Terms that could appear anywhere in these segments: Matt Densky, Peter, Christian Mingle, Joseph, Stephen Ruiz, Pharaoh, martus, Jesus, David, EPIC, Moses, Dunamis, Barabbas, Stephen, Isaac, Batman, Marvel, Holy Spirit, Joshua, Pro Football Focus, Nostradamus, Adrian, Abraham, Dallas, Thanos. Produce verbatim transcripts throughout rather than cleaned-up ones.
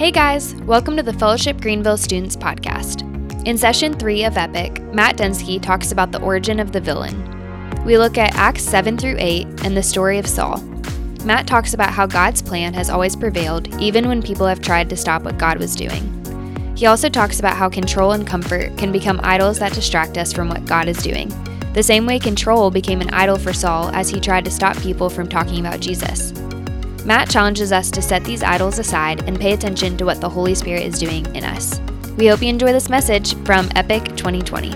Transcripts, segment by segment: Hey guys, welcome to the Fellowship Greenville Students Podcast. In session three of EPIC, Matt Densky talks about the origin of the villain. We look at Acts seven through eight and the story of Saul. Matt talks about how God's plan has always prevailed, even when people have tried to stop what God was doing. He also talks about how control and comfort can become idols that distract us from what God is doing, the same way control became an idol for Saul as he tried to stop people from talking about Jesus. Matt challenges us to set these idols aside and pay attention to what the Holy Spirit is doing in us. We hope you enjoy this message from EPIC twenty twenty.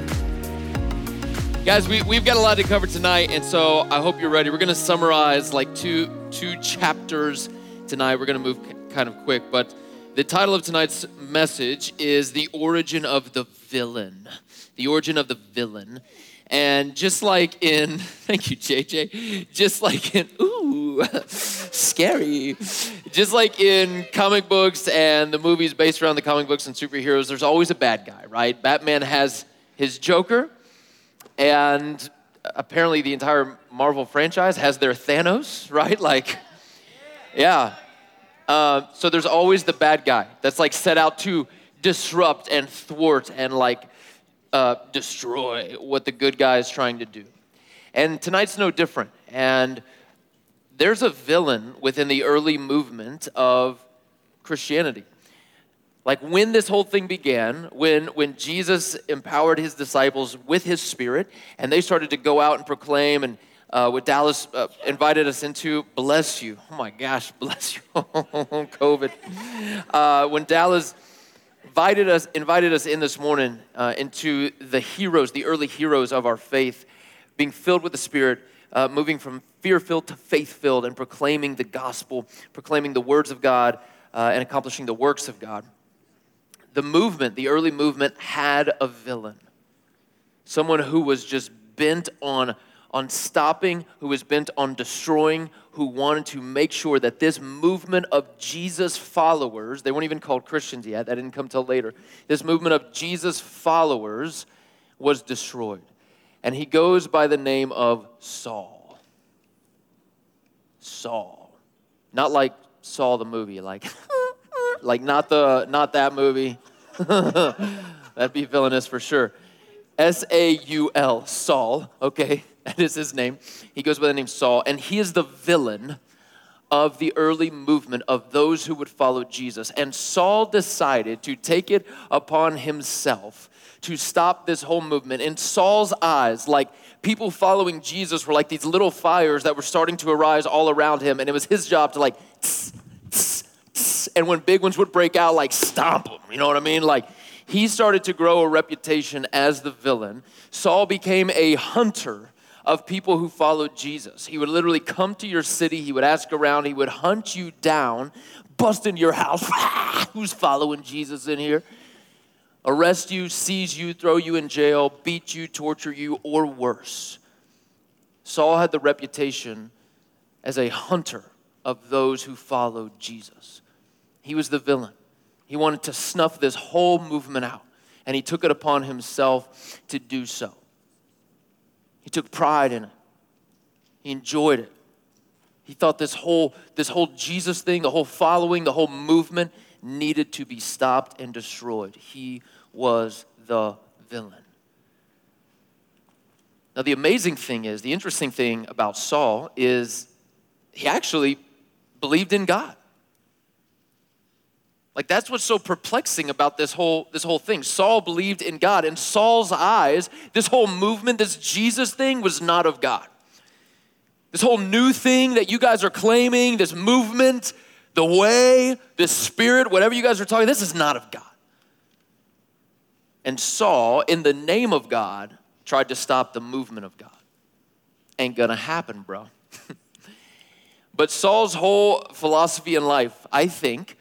Guys, we, we've got a lot to cover tonight, and so I hope you're ready. We're going to summarize like two two chapters tonight. We're going to move kind of quick, but the title of tonight's message is The Origin of the Villain. The Origin of the Villain. And just like in, thank you, J J, just like in, ooh, scary. Just like in comic books and the movies based around the comic books and superheroes, there's always a bad guy, right? Batman has his Joker, and apparently the entire Marvel franchise has their Thanos, right? Like, yeah. Uh, so there's always the bad guy that's like set out to disrupt and thwart and like, Uh, destroy what the good guy is trying to do. And tonight's no different. And there's a villain within the early movement of Christianity. Like when this whole thing began, when, when Jesus empowered his disciples with his spirit, and they started to go out and proclaim, and uh, what Dallas uh, invited us into, bless you. Oh my gosh, bless you. COVID. Uh, when Dallas Invited us, invited us in this morning uh, into the heroes, the early heroes of our faith, being filled with the Spirit, uh, moving from fear-filled to faith-filled, and proclaiming the gospel, proclaiming the words of God, uh, and accomplishing the works of God. The movement, the early movement, had a villain, someone who was just bent on on stopping, who was bent on destroying, who wanted to make sure that this movement of Jesus followers, they weren't even called Christians yet, that didn't come till later, this movement of Jesus followers was destroyed. And he goes by the name of Saul. Saul. Not like Saul the movie, like, like not the not that movie. That'd be villainous for sure. S A U L, Saul, okay? That is his name. He goes by the name Saul, and he is the villain of the early movement of those who would follow Jesus. And Saul decided to take it upon himself to stop this whole movement. In Saul's eyes, like people following Jesus were like these little fires that were starting to arise all around him, and it was his job to like, tss, tss, tss, and when big ones would break out, like stomp them, you know what I mean? Like, he started to grow a reputation as the villain. Saul became a hunter of people who followed Jesus. He would literally come to your city, he would ask around, he would hunt you down, bust into your house, who's following Jesus in here? Arrest you, seize you, throw you in jail, beat you, torture you, or worse. Saul had the reputation as a hunter of those who followed Jesus. He was the villain. He wanted to snuff this whole movement out, and he took it upon himself to do so. He took pride in it. He enjoyed it. He thought this whole, this whole Jesus thing, the whole following, the whole movement needed to be stopped and destroyed. He was the villain. Now the amazing thing is, the interesting thing about Saul is he actually believed in God. Like that's what's so perplexing about this whole this whole thing. Saul believed in God. In Saul's eyes, this whole movement, this Jesus thing was not of God. This whole new thing that you guys are claiming, this movement, the way, this spirit, whatever you guys are talking, this is not of God. And Saul, in the name of God, tried to stop the movement of God. Ain't gonna happen, bro. But Saul's whole philosophy in life, I think,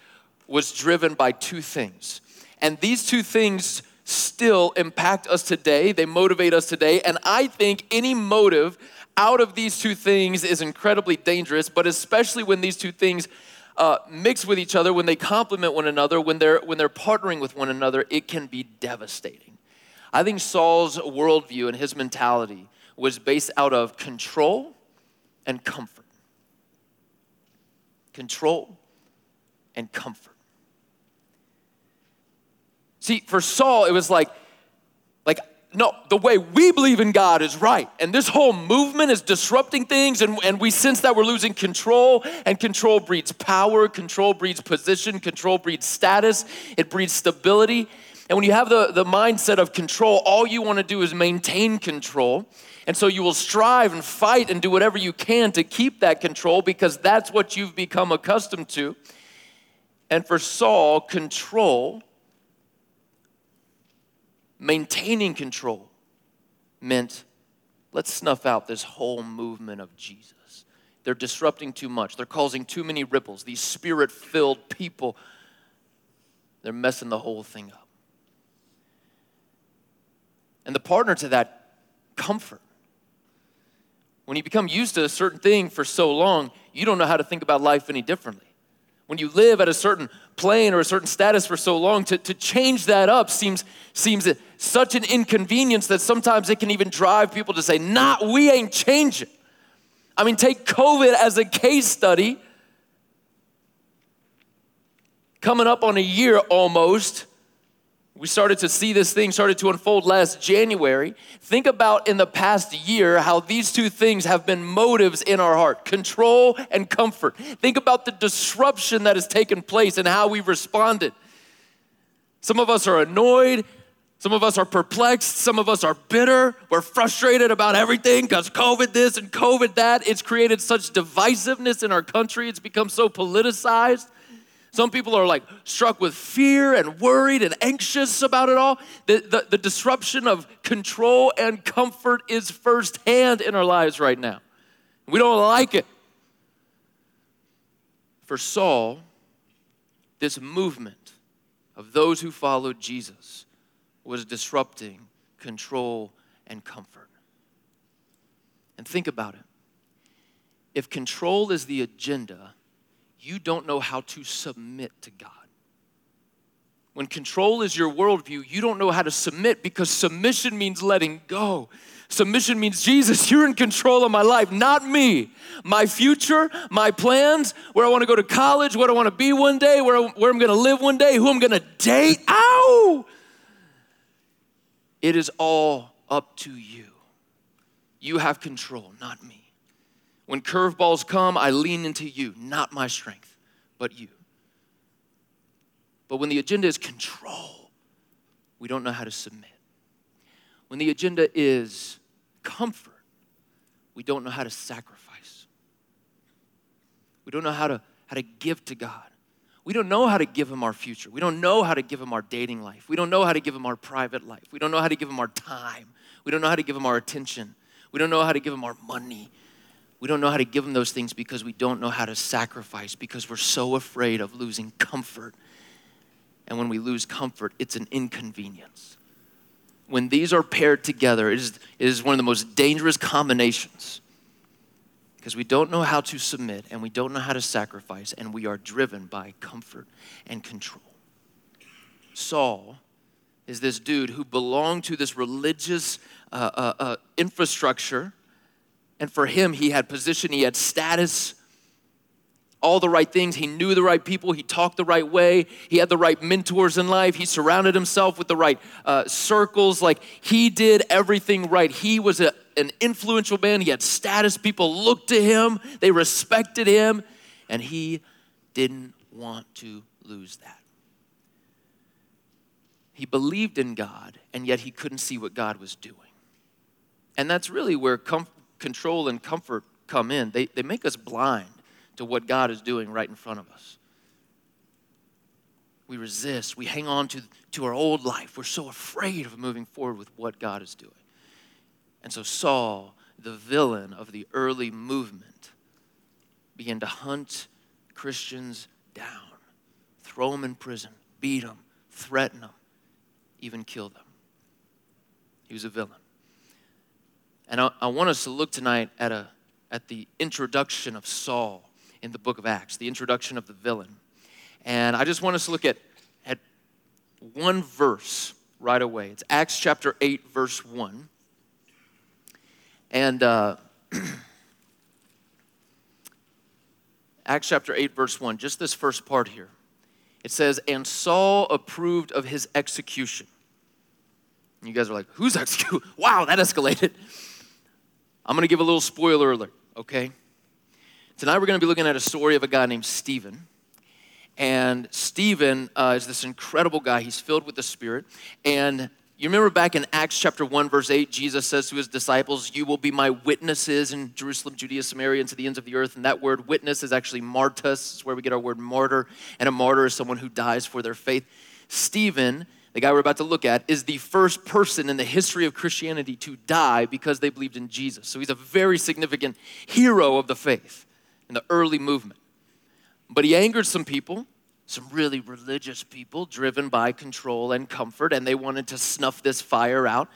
was driven by two things. And these two things still impact us today. They motivate us today. And I think any motive out of these two things is incredibly dangerous, but especially when these two things uh, mix with each other, when they complement one another, when they're, when they're partnering with one another, it can be devastating. I think Saul's worldview and his mentality was based out of control and comfort. Control and comfort. See, for Saul, it was like, like, no, the way we believe in God is right. And this whole movement is disrupting things. And, and we sense that we're losing control. And control breeds power. Control breeds position. Control breeds status. It breeds stability. And when you have the, the mindset of control, all you want to do is maintain control. And so you will strive and fight and do whatever you can to keep that control because that's what you've become accustomed to. And for Saul, control, maintaining control meant, let's snuff out this whole movement of Jesus. They're disrupting too much. They're causing too many ripples. These spirit-filled people, they're messing the whole thing up. And the partner to that, comfort. When you become used to a certain thing for so long, you don't know how to think about life any differently. When you live at a certain plane or a certain status for so long, to, to change that up seems seems such an inconvenience that sometimes it can even drive people to say, nah, we ain't changing. I mean, take COVID as a case study. Coming up on a year almost, we started to see this thing started to unfold last January. Think about in the past year how these two things have been motives in our heart, control and comfort. Think about the disruption that has taken place and how we've responded. Some of us are annoyed. Some of us are perplexed. Some of us are bitter. We're frustrated about everything because COVID this and COVID that. It's created such divisiveness in our country. It's become so politicized. Some people are like struck with fear and worried and anxious about it all. The, the, the disruption of control and comfort is firsthand in our lives right now. We don't like it. For Saul, this movement of those who followed Jesus was disrupting control and comfort. And think about it. If control is the agenda, you don't know how to submit to God. When control is your worldview, you don't know how to submit because submission means letting go. Submission means, Jesus, you're in control of my life, not me. My future, my plans, where I want to go to college, what I want to be one day, where, I, where I'm going to live one day, who I'm going to date. Ow! It is all up to you. You have control, not me. When curveballs come, I lean into you, not my strength, but you. But when the agenda is control, we don't know how to submit. When the agenda is comfort, we don't know how to sacrifice. We don't know how to, how to give to God. We don't know how to give him our future. We don't know how to give him our dating life. We don't know how to give him our private life. We don't know how to give him our time. We don't know how to give him our attention. We don't know how to give him our money. We don't know how to give them those things because we don't know how to sacrifice because we're so afraid of losing comfort. And when we lose comfort, it's an inconvenience. When these are paired together, it is, it is one of the most dangerous combinations because we don't know how to submit and we don't know how to sacrifice and we are driven by comfort and control. Saul is this dude who belonged to this religious uh, uh, uh, infrastructure. And for him, he had position, he had status, all the right things. He knew the right people. He talked the right way. He had the right mentors in life. He surrounded himself with the right uh, circles. Like, he did everything right. He was a, an influential man. He had status. People looked to him. They respected him. And he didn't want to lose that. He believed in God, and yet he couldn't see what God was doing. And that's really where comfort, control and comfort come in. They, they make us blind to what God is doing right in front of us. We resist. We hang on to, to our old life. We're so afraid of moving forward with what God is doing. And so Saul, the villain of the early movement, began to hunt Christians down, throw them in prison, beat them, threaten them, even kill them. He was a villain. And I, I want us to look tonight at a at the introduction of Saul in the book of Acts, the introduction of the villain. And I just want us to look at, at one verse right away. It's Acts chapter eight, verse one. And uh, Acts chapter eight, verse one, just this first part here. It says, and Saul approved of his execution. And you guys are like, who's executed? Wow, that escalated. I'm going to give a little spoiler alert, okay? Tonight we're going to be looking at a story of a guy named Stephen. And Stephen uh, is this incredible guy. He's filled with the Spirit. And you remember back in Acts chapter one, verse eight, Jesus says to his disciples, you will be my witnesses in Jerusalem, Judea, Samaria, and to the ends of the earth. And that word witness is actually martus. It's where we get our word martyr. And a martyr is someone who dies for their faith. Stephen, the guy we're about to look at, is the first person in the history of Christianity to die because they believed in Jesus. So he's a very significant hero of the faith in the early movement. But he angered some people, some really religious people driven by control and comfort, and they wanted to snuff this fire out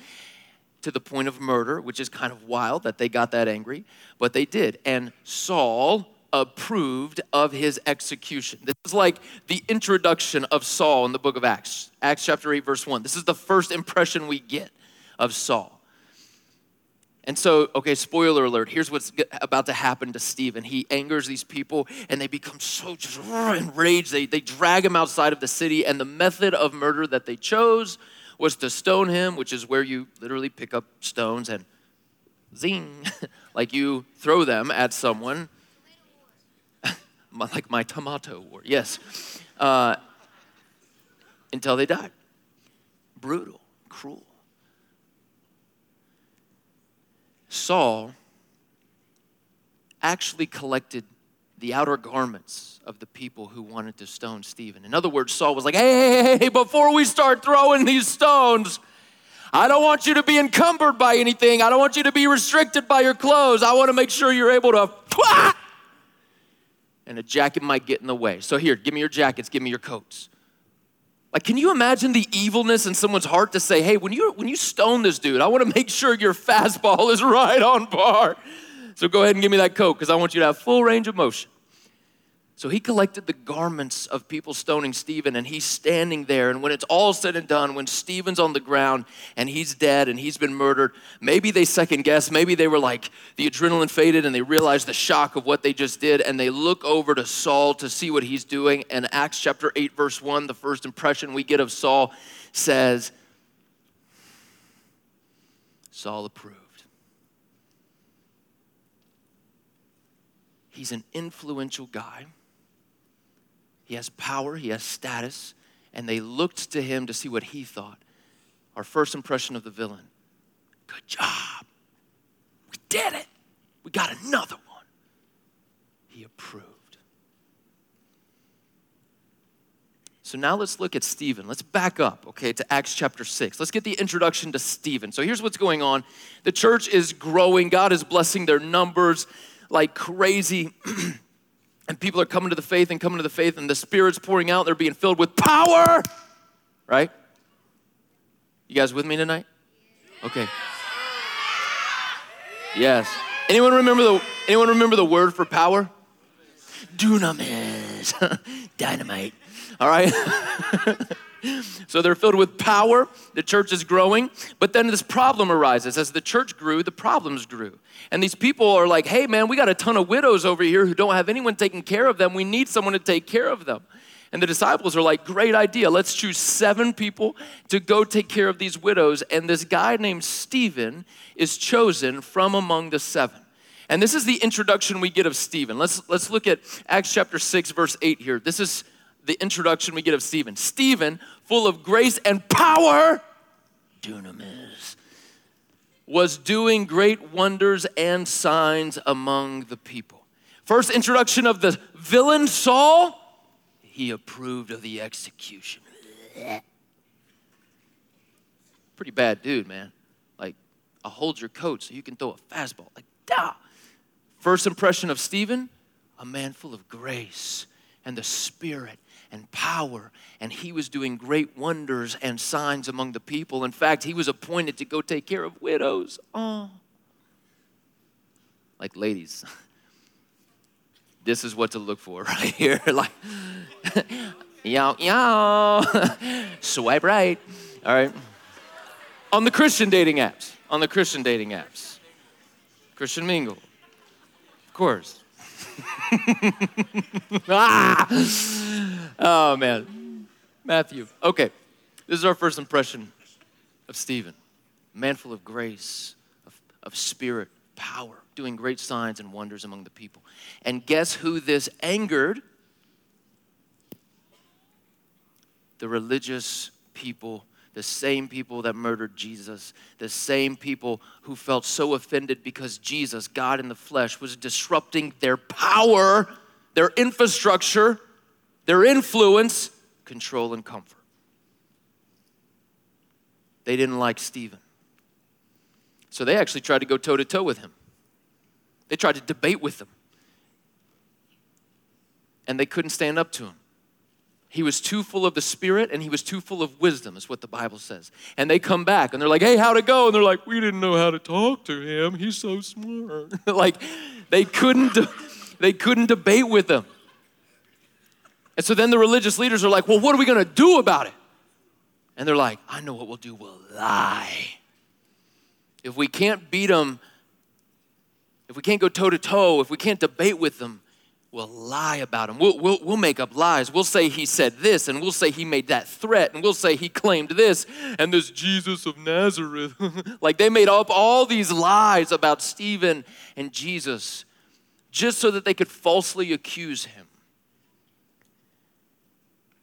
to the point of murder, which is kind of wild that they got that angry, but they did. And Saul approved of his execution. This is like the introduction of Saul in the book of Acts, Acts chapter eight, verse one. This is the first impression we get of Saul. And so, okay, spoiler alert, here's what's about to happen to Stephen. He angers these people, and they become so just enraged. They, they drag him outside of the city, and the method of murder that they chose was to stone him, which is where you literally pick up stones and zing, like you throw them at someone. Like my tomato war, yes. Uh, until they died. Brutal, cruel. Saul actually collected the outer garments of the people who wanted to stone Stephen. In other words, Saul was like, hey, hey, hey, before we start throwing these stones, I don't want you to be encumbered by anything. I don't want you to be restricted by your clothes. I want to make sure you're able to, and a jacket might get in the way. So here, give me your jackets, give me your coats. Like, can you imagine the evilness in someone's heart to say, hey, when you when you stone this dude, I want to make sure your fastball is right on par. So go ahead and give me that coat because I want you to have full range of motion. So he collected the garments of people stoning Stephen, and he's standing there. And when it's all said and done, when Stephen's on the ground and he's dead and he's been murdered, maybe they second guessed. Maybe they were like, the adrenaline faded and they realized the shock of what they just did. And they look over to Saul to see what he's doing. And Acts chapter eight, verse one, the first impression we get of Saul says, Saul approved. He's an influential guy. He has power, he has status, and they looked to him to see what he thought. Our first impression of the villain, good job. We did it. We got another one. He approved. So now let's look at Stephen. Let's back up, okay, to Acts chapter six. Let's get the introduction to Stephen. So here's what's going on. The church is growing. God is blessing their numbers like crazy. And people are coming to the faith and coming to the faith, and the Spirit's pouring out. They're being filled with power, right? You guys with me tonight? Okay. Yes. Anyone remember the Anyone remember the word for power? Dunamis. Dynamite. All right. So they're filled with power. The church is growing. But then this problem arises. As the church grew, the problems grew. And these people are like, hey, man, we got a ton of widows over here who don't have anyone taking care of them. We need someone to take care of them. And the disciples are like, great idea. Let's choose seven people to go take care of these widows. And this guy named Stephen is chosen from among the seven. And this is the introduction we get of Stephen. Let's, let's look at Acts chapter six, verse eight here. This is the introduction we get of Stephen. Stephen, full of grace and power, dunamis, was doing great wonders and signs among the people. First introduction of the villain, Saul, he approved of the execution. Pretty bad dude, man. Like, I'll hold your coat so you can throw a fastball. Like, duh. First impression of Stephen, a man full of grace and the Spirit and power, and he was doing great wonders and signs among the people. In fact, he was appointed to go take care of widows. Oh, like ladies, this is what to look for right here. Like, yo, yo, swipe right. All right, on the Christian dating apps, on the Christian dating apps, Christian Mingle, of course. Ah! Oh, man. Matthew. Okay, this is our first impression of Stephen. A man full of grace, of, of spirit, power, doing great signs and wonders among the people. And guess who this angered? The religious people, the same people that murdered Jesus, the same people who felt so offended because Jesus, God in the flesh, was disrupting their power, their infrastructure, their influence, control, and comfort. They didn't like Stephen. So they actually tried to go toe-to-toe with him. They tried to debate with him. And they couldn't stand up to him. He was too full of the Spirit and he was too full of wisdom, is what the Bible says. And they come back and they're like, hey, how'd it go? And they're like, we didn't know how to talk to him. He's so smart. Like, they couldn't, de- they couldn't debate with him. And so then the religious leaders are like, well, what are we going to do about it? And they're like, I know what we'll do. We'll lie. If we can't beat them, if we can't go toe-to-toe, if we can't debate with them, we'll lie about them. We'll, we'll, we'll make up lies. We'll say he said this, and we'll say he made that threat, and we'll say he claimed this, and this Jesus of Nazareth. Like, they made up all these lies about Stephen and Jesus just so that they could falsely accuse him.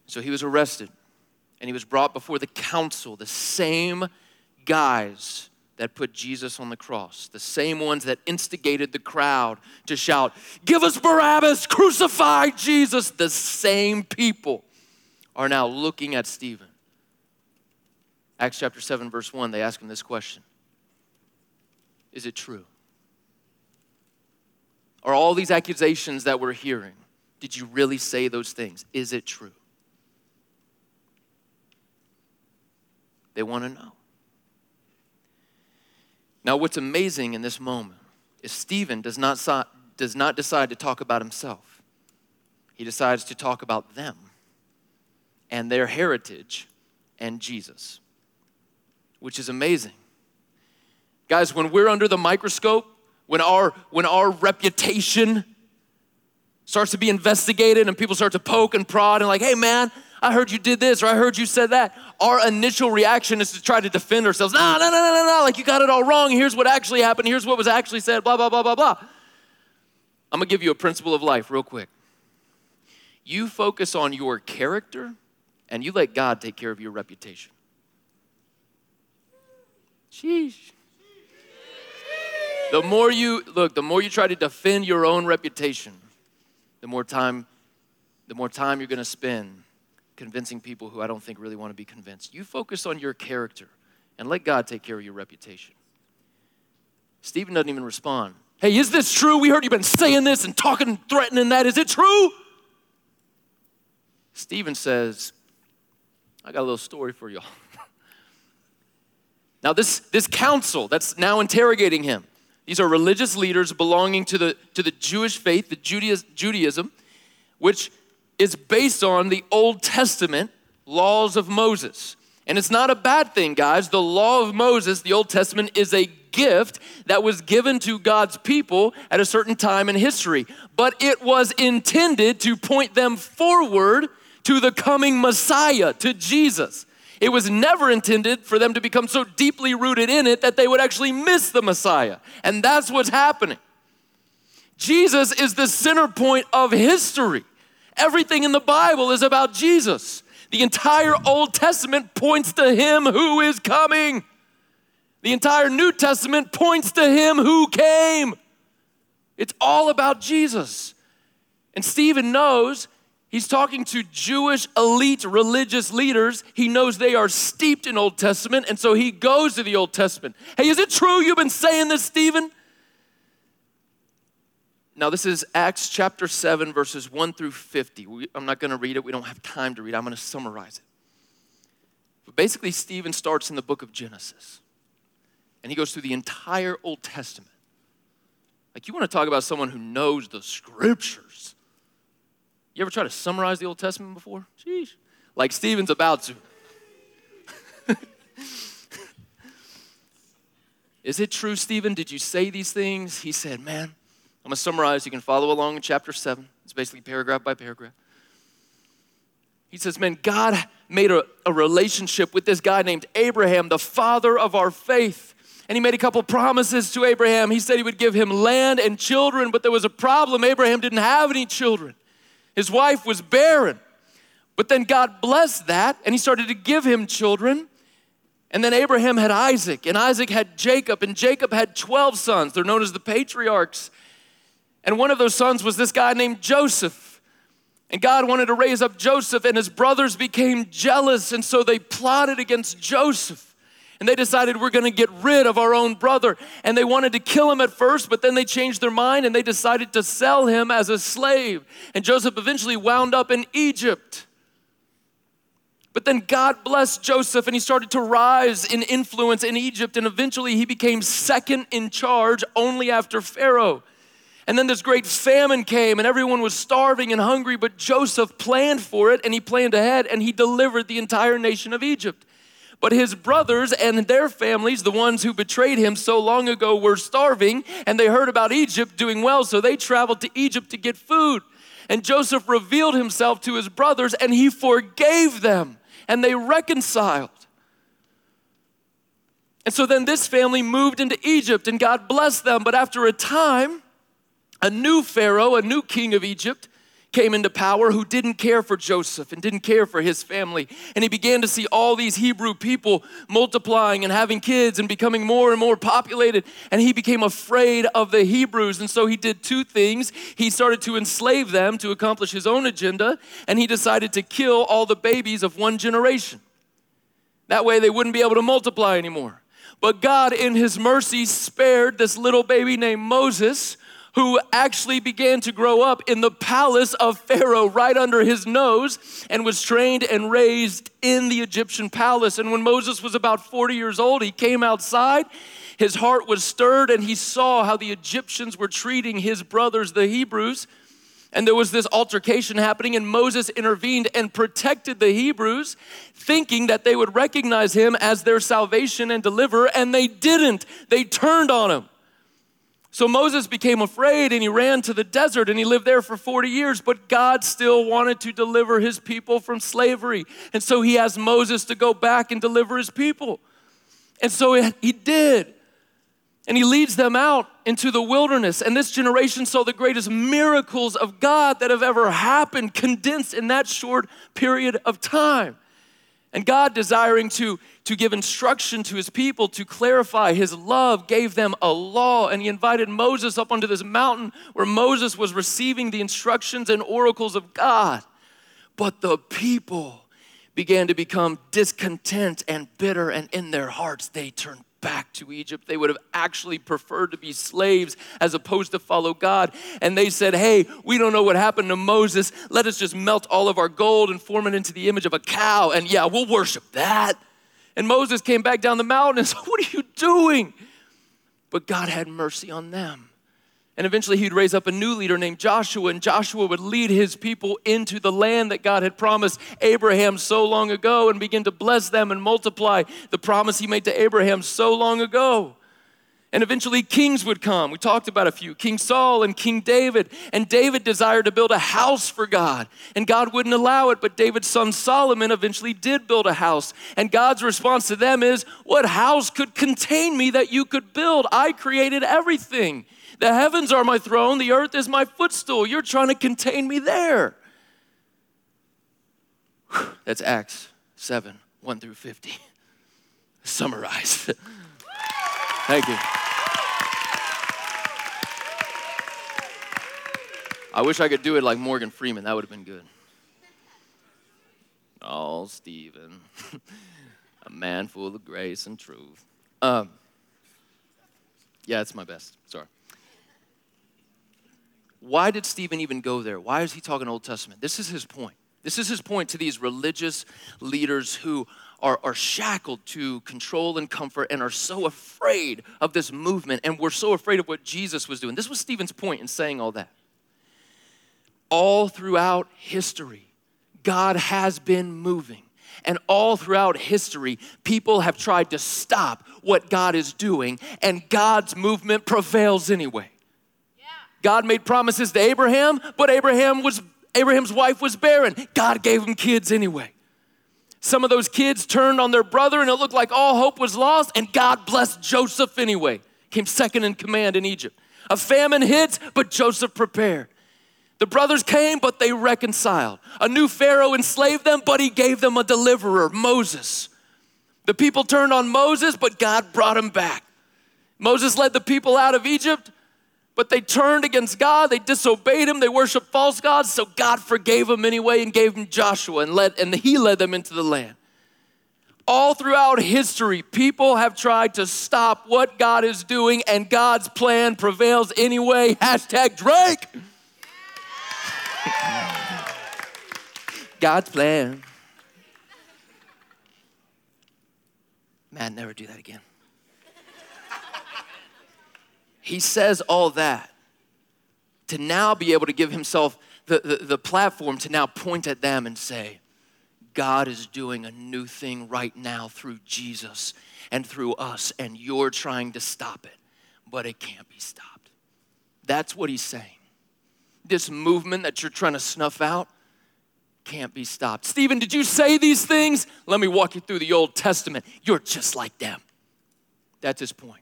So he was arrested. And he was brought before the council, the same guys that put Jesus on the cross, the same ones that instigated the crowd to shout, give us Barabbas, crucify Jesus. The same people are now looking at Stephen. Acts chapter seven, verse one, they ask him this question. Is it true? Are all these accusations that we're hearing, did you really say those things? Is it true? They want to know. Now, what's amazing in this moment is Stephen does not, si- does not decide to talk about himself. He decides to talk about them and their heritage and Jesus, which is amazing. Guys, when we're under the microscope, when our, when our reputation starts to be investigated and people start to poke and prod and like, hey, man, I heard you did this, or I heard you said that. Our initial reaction is to try to defend ourselves. No, no, no, no, no, no. Like, you got it all wrong. Here's what actually happened. Here's what was actually said, blah, blah, blah, blah, blah. I'm going to give you a principle of life real quick. You focus on your character, and you let God take care of your reputation. Sheesh. The more you, look, the more you try to defend your own reputation, the more time, the more time you're going to spend convincing people who I don't think really want to be convinced. You focus on your character and let God take care of your reputation. Stephen doesn't even respond. Hey, is this true? We heard you've been saying this and talking and threatening that. Is it true? Stephen says, I got a little story for y'all. Now this, this council that's now interrogating him, these are religious leaders belonging to the, to the Jewish faith, the Judaism, which is based on the Old Testament laws of Moses. And it's not a bad thing, guys. The law of Moses, the Old Testament, is a gift that was given to God's people at a certain time in history. But it was intended to point them forward to the coming Messiah, to Jesus. It was never intended for them to become so deeply rooted in it that they would actually miss the Messiah. And that's what's happening. Jesus is the center point of history. Everything in the Bible is about Jesus. The entire Old Testament points to him who is coming. The entire New Testament points to him who came. It's all about Jesus. And Stephen knows he's talking to Jewish elite religious leaders. He knows they are steeped in Old Testament, and so he goes to the Old Testament. Hey, is it true you've been saying this, Stephen? Now, this is Acts chapter seven, verses one through fifty. We, I'm not going to read it. We don't have time to read it. I'm going to summarize it. But basically, Stephen starts in the book of Genesis. And he goes through the entire Old Testament. Like, you want to talk about someone who knows the Scriptures. You ever try to summarize the Old Testament before? Jeez. Like Stephen's about to. Is it true, Stephen? Did you say these things? He said, man. I'm going to summarize. You can follow along in chapter seven. It's basically paragraph by paragraph. He says, man, God made a, a relationship with this guy named Abraham, the father of our faith. And he made a couple promises to Abraham. He said he would give him land and children, but there was a problem. Abraham didn't have any children. His wife was barren. But then God blessed that, and he started to give him children. And then Abraham had Isaac, and Isaac had Jacob, and Jacob had twelve sons. They're known as the patriarchs. And one of those sons was this guy named Joseph. And God wanted to raise up Joseph, and his brothers became jealous, and so they plotted against Joseph. And they decided, we're going to get rid of our own brother. And they wanted to kill him at first, but then they changed their mind and they decided to sell him as a slave. And Joseph eventually wound up in Egypt. But then God blessed Joseph and he started to rise in influence in Egypt. And eventually he became second in charge only after Pharaoh. And then this great famine came and everyone was starving and hungry, but Joseph planned for it and he planned ahead and he delivered the entire nation of Egypt. But his brothers and their families, the ones who betrayed him so long ago, were starving, and they heard about Egypt doing well, so they traveled to Egypt to get food. And Joseph revealed himself to his brothers, and he forgave them, and they reconciled. And so then this family moved into Egypt, and God blessed them. But after a time, a new Pharaoh, a new king of Egypt, came into power who didn't care for Joseph and didn't care for his family. And he began to see all these Hebrew people multiplying and having kids and becoming more and more populated. And he became afraid of the Hebrews. And so he did two things. He started to enslave them to accomplish his own agenda. And he decided to kill all the babies of one generation. That way they wouldn't be able to multiply anymore. But God in his mercy spared this little baby named Moses, who actually began to grow up in the palace of Pharaoh right under his nose and was trained and raised in the Egyptian palace. And when Moses was about forty years old, he came outside, his heart was stirred, and he saw how the Egyptians were treating his brothers, the Hebrews. And there was this altercation happening, and Moses intervened and protected the Hebrews, thinking that they would recognize him as their salvation and deliverer, and they didn't. They turned on him. So Moses became afraid and he ran to the desert and he lived there for forty years, but God still wanted to deliver his people from slavery. And so he asked Moses to go back and deliver his people. And so he did. And he leads them out into the wilderness. And this generation saw the greatest miracles of God that have ever happened, condensed in that short period of time. And God, desiring to, to give instruction to his people, to clarify his love, gave them a law. And he invited Moses up onto this mountain where Moses was receiving the instructions and oracles of God. But the people began to become discontent and bitter, and in their hearts they turned back to Egypt. They would have actually preferred to be slaves as opposed to follow God. And they said, hey, we don't know what happened to Moses. Let us just melt all of our gold and form it into the image of a cow. And yeah, we'll worship that. And Moses came back down the mountain and said, what are you doing? But God had mercy on them. And eventually he'd raise up a new leader named Joshua, and Joshua would lead his people into the land that God had promised Abraham so long ago and begin to bless them and multiply the promise he made to Abraham so long ago. And eventually kings would come. We talked about a few, King Saul and King David. And David desired to build a house for God, and God wouldn't allow it, but David's son Solomon eventually did build a house. And God's response to them is, what house could contain me that you could build? I created everything. The heavens are my throne, the earth is my footstool. You're trying to contain me there. Whew, that's Acts seven, one through fifty. Summarized. Thank you. I wish I could do it like Morgan Freeman. That would have been good. Oh, Stephen, a man full of grace and truth. Um, yeah, it's my best. Sorry. Why did Stephen even go there? Why is he talking Old Testament? This is his point. This is his point to these religious leaders who are, are shackled to control and comfort and are so afraid of this movement, and were so afraid of what Jesus was doing. This was Stephen's point in saying all that. All throughout history, God has been moving. And all throughout history, people have tried to stop what God is doing, and God's movement prevails anyway. God made promises to Abraham, but Abraham was Abraham's wife was barren. God gave him kids anyway. Some of those kids turned on their brother and it looked like all hope was lost, and God blessed Joseph anyway. Came second in command in Egypt. A famine hits, but Joseph prepared. The brothers came, but they reconciled. A new Pharaoh enslaved them, but he gave them a deliverer, Moses. The people turned on Moses, but God brought him back. Moses led the people out of Egypt, but they turned against God. They disobeyed him. They worshiped false gods, so God forgave them anyway and gave them Joshua, and led, and he led them into the land. All throughout history, people have tried to stop what God is doing, and God's plan prevails anyway. Hashtag Drake. God's plan. Matt, never do that again. He says all that to now be able to give himself the, the, the platform to now point at them and say, God is doing a new thing right now through Jesus and through us, and you're trying to stop it, but it can't be stopped. That's what he's saying. This movement that you're trying to snuff out can't be stopped. Stephen, did you say these things? Let me walk you through the Old Testament. You're just like them. That's his point.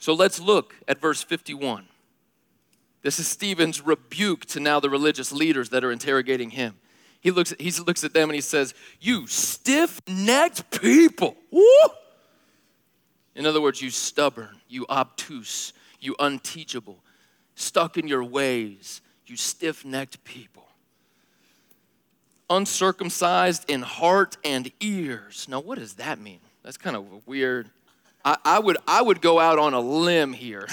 So let's look at verse fifty-one. This is Stephen's rebuke to now the religious leaders that are interrogating him. He looks at, he looks at them and he says, you stiff-necked people. Woo! In other words, you stubborn, you obtuse, you unteachable, stuck in your ways, you stiff-necked people. Uncircumcised in heart and ears. Now, what does that mean? That's kind of weird. I, I would I would go out on a limb here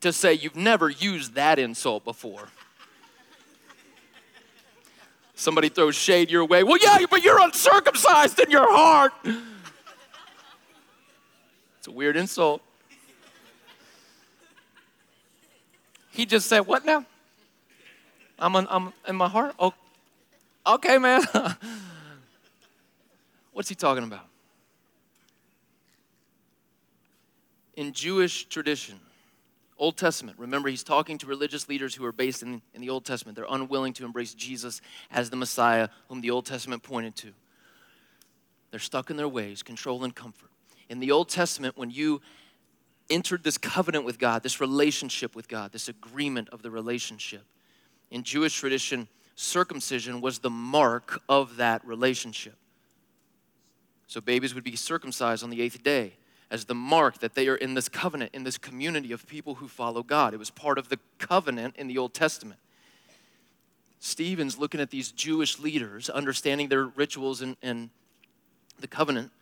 to say you've never used that insult before. Somebody throws shade your way. Well, yeah, but you're uncircumcised in your heart. It's a weird insult. He just said, what now? I'm, on, I'm in my heart? Oh, okay, man. What's he talking about? In Jewish tradition, Old Testament, remember he's talking to religious leaders who are based in, in the Old Testament. They're unwilling to embrace Jesus as the Messiah whom the Old Testament pointed to. They're stuck in their ways, control and comfort. In the Old Testament, when you entered this covenant with God, this relationship with God, this agreement of the relationship. In Jewish tradition, circumcision was the mark of that relationship. So babies would be circumcised on the eighth day as the mark that they are in this covenant, in this community of people who follow God. It was part of the covenant in the Old Testament. Stephen's looking at these Jewish leaders, understanding their rituals and, and the covenant,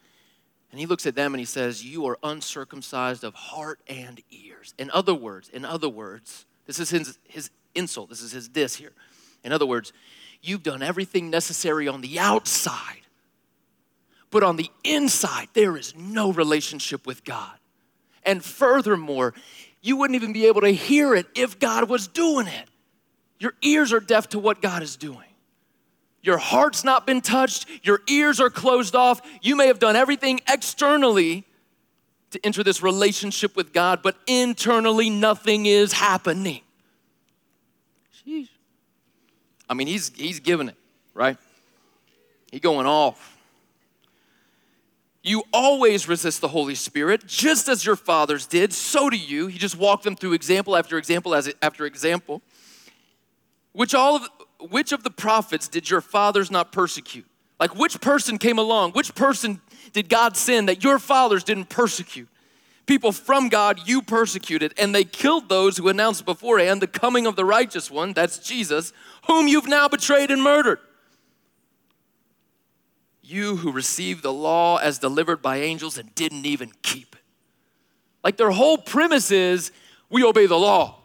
and he looks at them and he says, you are uncircumcised of heart and ears. In other words, in other words, this is his, his insult. This is his diss here. In other words, you've done everything necessary on the outside, but on the inside, there is no relationship with God. And furthermore, you wouldn't even be able to hear it if God was doing it. Your ears are deaf to what God is doing. Your heart's not been touched. Your ears are closed off. You may have done everything externally to enter this relationship with God, but internally nothing is happening. Sheesh. I mean, he's, he's giving it, right? He's going off. You always resist the Holy Spirit, just as your fathers did, so do you. He just walked them through example after example after example, which all of... Which of the prophets did your fathers not persecute? Like, which person came along? Which person did God send that your fathers didn't persecute? People from God you persecuted, and they killed those who announced beforehand the coming of the righteous one, that's Jesus, whom you've now betrayed and murdered. You who received the law as delivered by angels and didn't even keep it. Like, their whole premise is, we obey the law.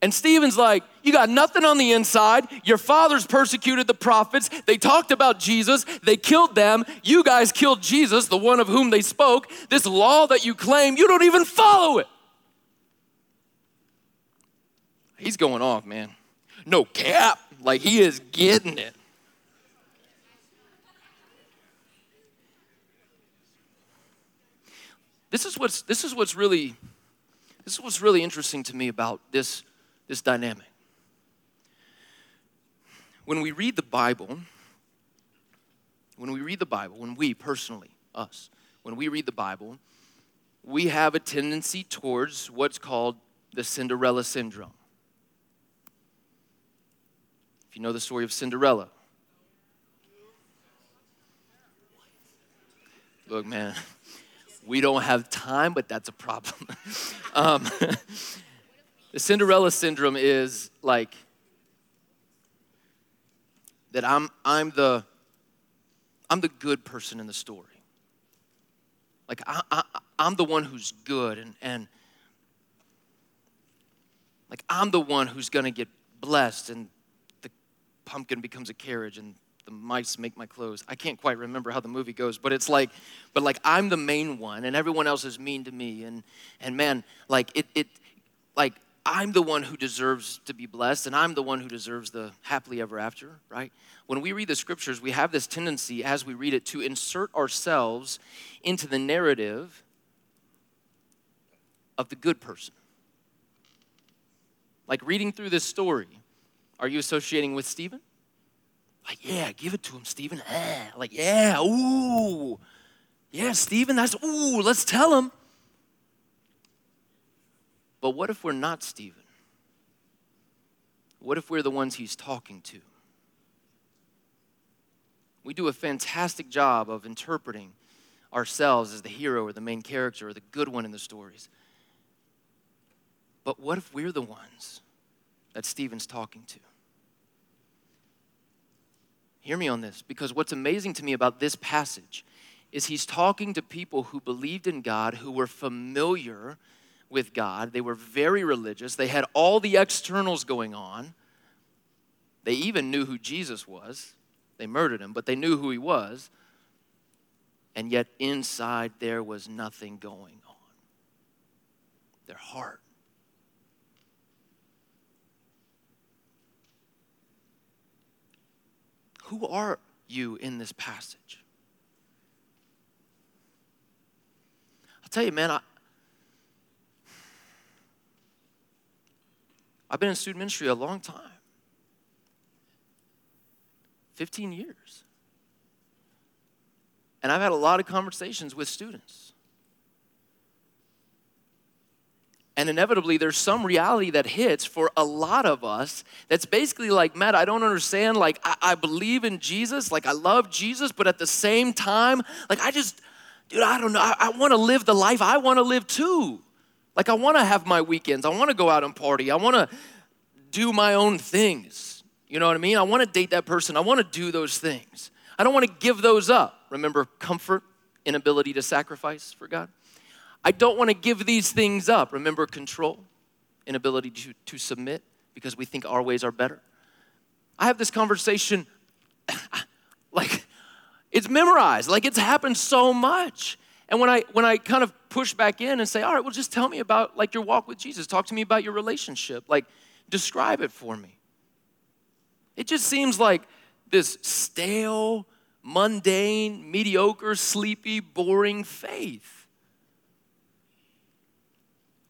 And Stephen's like, you got nothing on the inside. Your fathers persecuted the prophets. They talked about Jesus. They killed them. You guys killed Jesus, the one of whom they spoke. This law that you claim, you don't even follow it. He's going off, man. No cap. Like, he is getting it. This is what's, this is what's really, this is what's really interesting to me about this This dynamic. When we read the Bible, when we read the Bible, when we personally, us, when we read the Bible, we have a tendency towards what's called the Cinderella syndrome. If you know the story of Cinderella. Look, man, we don't have time, but that's a problem. um, the Cinderella syndrome is like that I'm I'm the I'm the good person in the story. Like I, I I'm the one who's good and and like I'm the one who's gonna get blessed and the pumpkin becomes a carriage and the mice make my clothes. I can't quite remember how the movie goes, but it's like, but like I'm the main one and everyone else is mean to me. And and man, like it, it, like I'm the one who deserves to be blessed and I'm the one who deserves the happily ever after, right? When we read the scriptures, we have this tendency as we read it to insert ourselves into the narrative of the good person. Like reading through this story, are you associating with Stephen? Like, yeah, give it to him, Stephen. Ah. Like, yeah, ooh. Yeah, Stephen, that's, ooh, let's tell him. But what if we're not Stephen? What if we're the ones he's talking to? We do a fantastic job of interpreting ourselves as the hero or the main character or the good one in the stories. But what if we're the ones that Stephen's talking to? Hear me on this, because what's amazing to me about this passage is he's talking to people who believed in God, who were familiar with God. They were very religious. They had all the externals going on. They even knew who Jesus was. They murdered him, but they knew who he was. And yet inside there was nothing going on. Their heart. Who are you in this passage? I'll tell you, man, I, I've been in student ministry a long time. fifteen years. And I've had a lot of conversations with students. And inevitably, there's some reality that hits for a lot of us that's basically like, Matt, I don't understand. Like, I, I believe in Jesus. Like, I love Jesus. But at the same time, like, I just, dude, I don't know. I, I want to live the life I want to live too. Like, I want to have my weekends. I want to go out and party. I want to do my own things. You know what I mean? I want to date that person. I want to do those things. I don't want to give those up. Remember comfort, inability to sacrifice for God? I don't want to give these things up. Remember control, inability to, to submit because we think our ways are better. I have this conversation, like it's memorized, like it's happened so much. And when I when I kind of push back in and say, all right, well, just tell me about like your walk with Jesus. Talk to me about your relationship. Like describe it for me. It just seems like this stale, mundane, mediocre, sleepy, boring faith.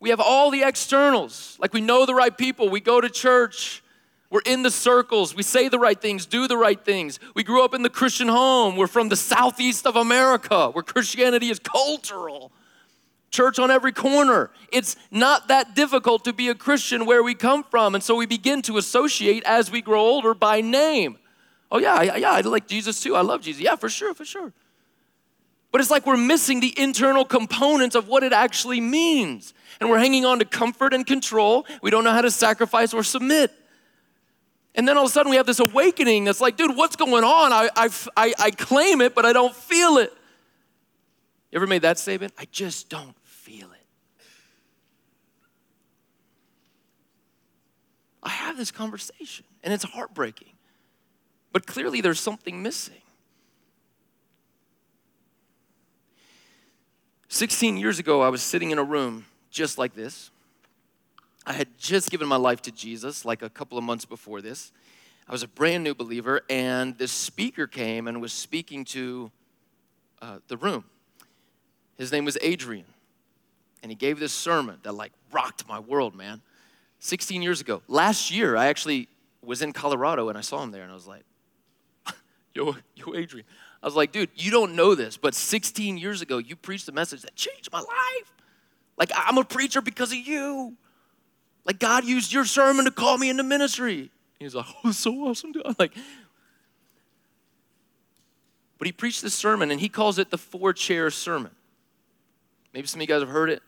We have all the externals, like we know the right people, we go to church, we're in the circles, we say the right things, do the right things. We grew up in the Christian home, we're from the southeast of America, where Christianity is cultural. Church on every corner. It's not that difficult to be a Christian where we come from, and so we begin to associate as we grow older by name. Oh yeah, yeah, I like Jesus too, I love Jesus, yeah, for sure, for sure. But it's like we're missing the internal components of what it actually means. And we're hanging on to comfort and control. We don't know how to sacrifice or submit. And then all of a sudden we have this awakening that's like, dude, what's going on? I, I, I, I claim it, but I don't feel it. You ever made that statement? I just don't feel it. I have this conversation, and it's heartbreaking. But clearly there's something missing. sixteen years ago, I was sitting in a room just like this. I had just given my life to Jesus like a couple of months before this. I was a brand new believer, and this speaker came and was speaking to uh, the room. His name was Adrian, and he gave this sermon that like rocked my world, man. sixteen years ago. Last year, I actually was in Colorado, and I saw him there, and I was like, yo, yo, Adrian, I was like, dude, you don't know this, but sixteen years ago, you preached a message that changed my life. Like, I'm a preacher because of you. Like, God used your sermon to call me into ministry. He was like, oh, it's so awesome, dude. I'm like, but he preached this sermon, and he calls it the four-chair sermon. Maybe some of you guys have heard it.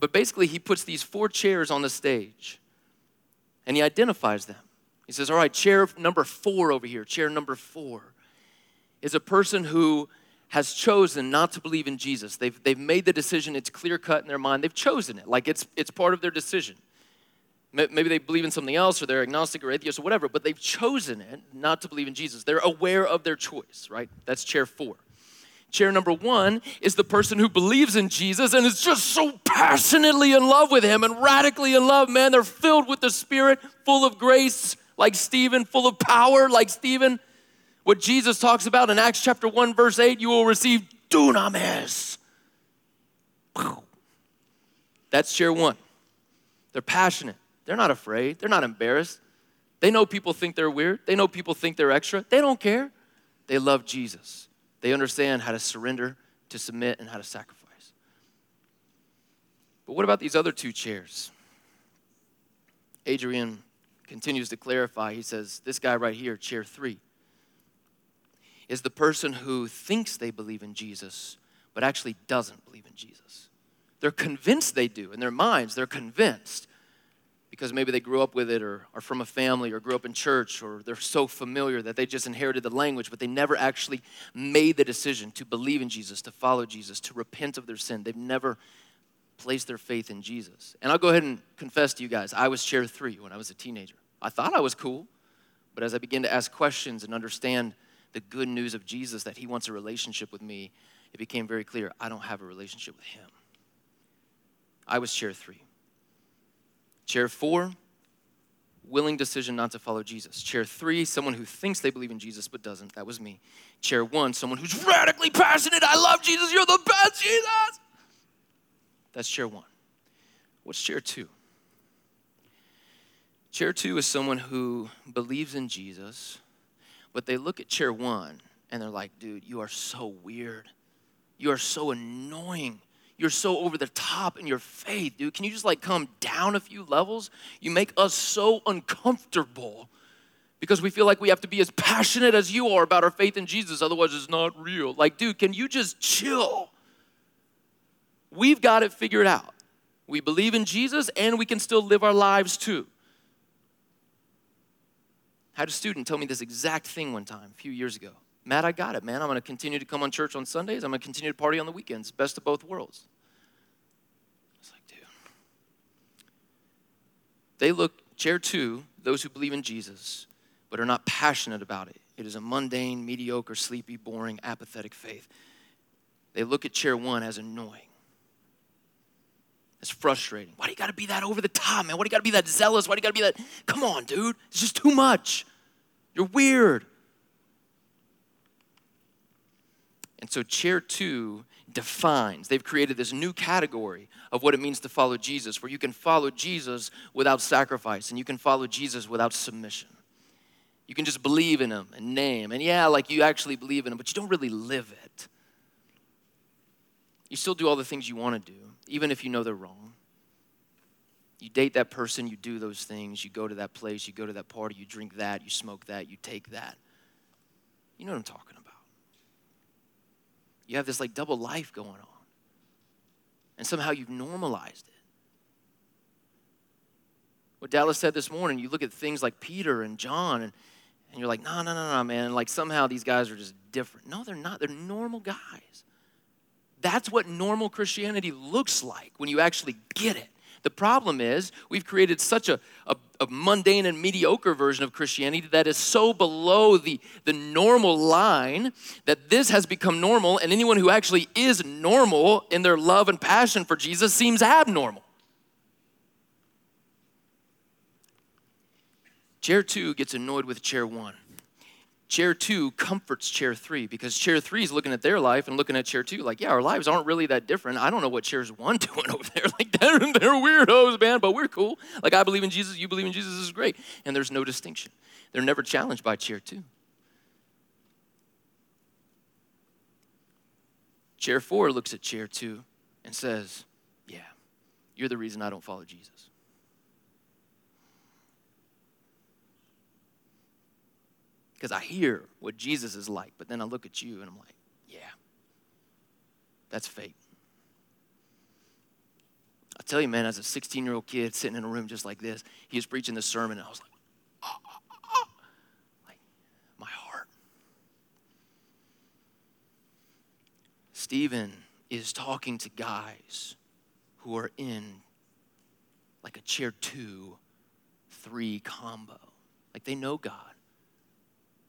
But basically, he puts these four chairs on the stage, and he identifies them. He says, all right, chair number four over here, chair number four, is a person who has chosen not to believe in Jesus. They've, they've made the decision. It's clear-cut in their mind. They've chosen it. Like, it's, it's part of their decision. Maybe they believe in something else, or they're agnostic or atheist or whatever, but they've chosen it not to believe in Jesus. They're aware of their choice, right? That's chair four. Chair number one is the person who believes in Jesus and is just so passionately in love with him and radically in love, man. They're filled with the Spirit, full of grace like Stephen, full of power like Stephen. What Jesus talks about in Acts chapter one, verse eight, you will receive dunamis. That's chair one. They're passionate. They're not afraid. They're not embarrassed. They know people think they're weird. They know people think they're extra. They don't care. They love Jesus. They understand how to surrender, to submit, and how to sacrifice. But what about these other two chairs? Adrian continues to clarify. He says, this guy right here, chair three, is the person who thinks they believe in Jesus, but actually doesn't believe in Jesus. They're convinced they do. In their minds, they're convinced, because maybe they grew up with it, or are from a family, or grew up in church, or they're so familiar that they just inherited the language, but they never actually made the decision to believe in Jesus, to follow Jesus, to repent of their sin. They've never placed their faith in Jesus. And I'll go ahead and confess to you guys, I was chair three when I was a teenager. I thought I was cool, but as I began to ask questions and understand the good news of Jesus, that he wants a relationship with me, it became very clear I don't have a relationship with him. I was chair three. Chair four, willing decision not to follow Jesus. Chair three, someone who thinks they believe in Jesus but doesn't. That was me. Chair one, someone who's radically passionate. I love Jesus. You're the best, Jesus. That's chair one. What's chair two? Chair two is someone who believes in Jesus, but they look at chair one and they're like, dude, you are so weird. You are so annoying. You're so over the top in your faith, dude. Can you just like come down a few levels? You make us so uncomfortable because we feel like we have to be as passionate as you are about our faith in Jesus. Otherwise, it's not real. Like, dude, can you just chill? We've got it figured out. We believe in Jesus and we can still live our lives too. I had a student tell me this exact thing one time a few years ago. Matt, I got it, man. I'm going to continue to come on church on Sundays. I'm going to continue to party on the weekends. Best of both worlds. I was like, dude. They look, chair two, those who believe in Jesus, but are not passionate about it. It is a mundane, mediocre, sleepy, boring, apathetic faith. They look at chair one as annoying. It's frustrating. Why do you got to be that over the top, man? Why do you got to be that zealous? Why do you got to be that, come on, dude. It's just too much. You're weird. And so chair two defines, they've created this new category of what it means to follow Jesus, where you can follow Jesus without sacrifice, and you can follow Jesus without submission. You can just believe in him and name, and yeah, like you actually believe in him, but you don't really live it. You still do all the things you want to do, even if you know they're wrong. You date that person, you do those things, you go to that place, you go to that party, you drink that, you smoke that, you take that. You know what I'm talking about. You have this like double life going on. And somehow you've normalized it. What Dallas said this morning, you look at things like Peter and John, and, and you're like, no, no, no, no, man. And like somehow these guys are just different. No, they're not. They're normal guys. That's what normal Christianity looks like when you actually get it. The problem is we've created such a, a, a mundane and mediocre version of Christianity that is so below the, the normal line that this has become normal, and anyone who actually is normal in their love and passion for Jesus seems abnormal. Chair two gets annoyed with chair one. Chair two comforts chair three because chair three is looking at their life and looking at chair two like, yeah, our lives aren't really that different. I don't know what chair's one doing over there. Like, they're, they're weirdos, man, but we're cool. Like, I believe in Jesus. You believe in Jesus. This is great. And there's no distinction. They're never challenged by chair two. Chair four looks at chair two and says, yeah, you're the reason I don't follow Jesus. Because I hear what Jesus is like, but then I look at you and I'm like, yeah, that's fake. I tell you, man, as a sixteen-year-old kid sitting in a room just like this, he was preaching this sermon, and I was like, oh, oh, oh. Like, my heart. Stephen is talking to guys who are in like a chair two, three combo. Like, they know God.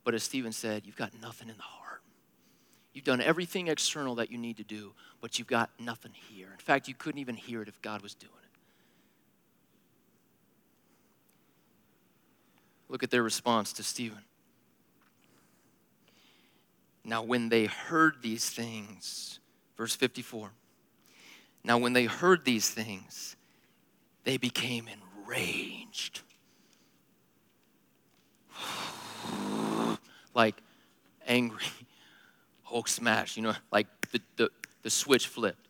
But as Stephen said, you've got nothing in the heart. You've done everything external that you need to do, but you've got nothing here. In fact, you couldn't even hear it if God was doing it. Look at their response to Stephen. Now, when they heard these things, verse fifty-four. Now, when they heard these things, they became enraged. Like angry. Hulk smash, you know, like the, the, the switch flipped.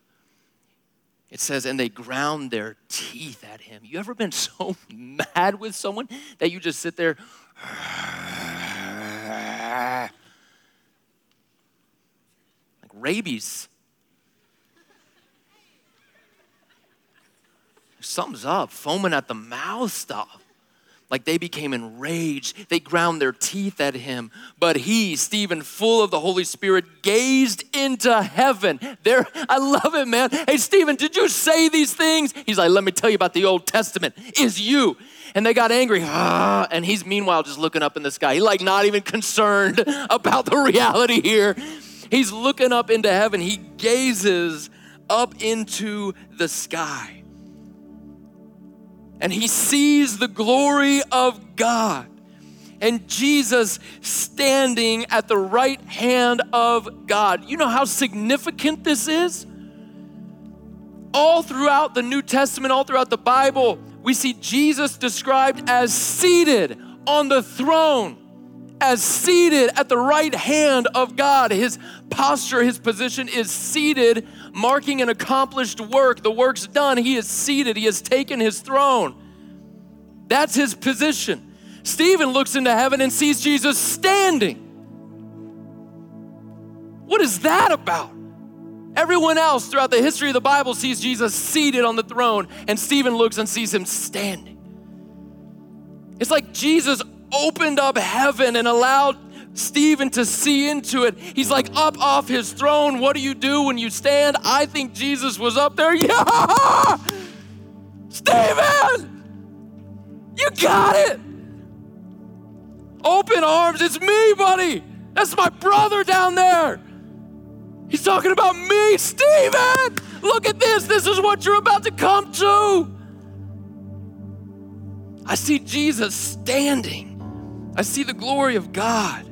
It says, and they ground their teeth at him. You ever been so mad with someone that you just sit there? Like rabies. Something's up, foaming at the mouth stuff. Like they became enraged. They ground their teeth at him. But he, Stephen, full of the Holy Spirit, gazed into heaven. There, I love it, man. Hey, Stephen, did you say these things? He's like, let me tell you about the Old Testament. It's you. And they got angry. And he's meanwhile just looking up in the sky. He's like not even concerned about the reality here. He's looking up into heaven. He gazes up into the sky. And he sees the glory of God and Jesus standing at the right hand of God. You know how significant this is? All throughout the New Testament, all throughout the Bible, we see Jesus described as seated on the throne, as seated at the right hand of God. His posture, his position is seated, marking an accomplished work. The work's done. He is seated. He has taken his throne. That's his position. Stephen looks into heaven and sees Jesus standing. What is that about? Everyone else throughout the history of the Bible sees Jesus seated on the throne, and Stephen looks and sees him standing. It's like Jesus opened up heaven and allowed Stephen to see into it. He's like up off his throne. What do you do when you stand? I think Jesus was up there. Yeah! Stephen! You got it! Open arms. It's me, buddy. That's my brother down there. He's talking about me. Stephen! Look at this. This is what you're about to come to. I see Jesus standing. I see the glory of God.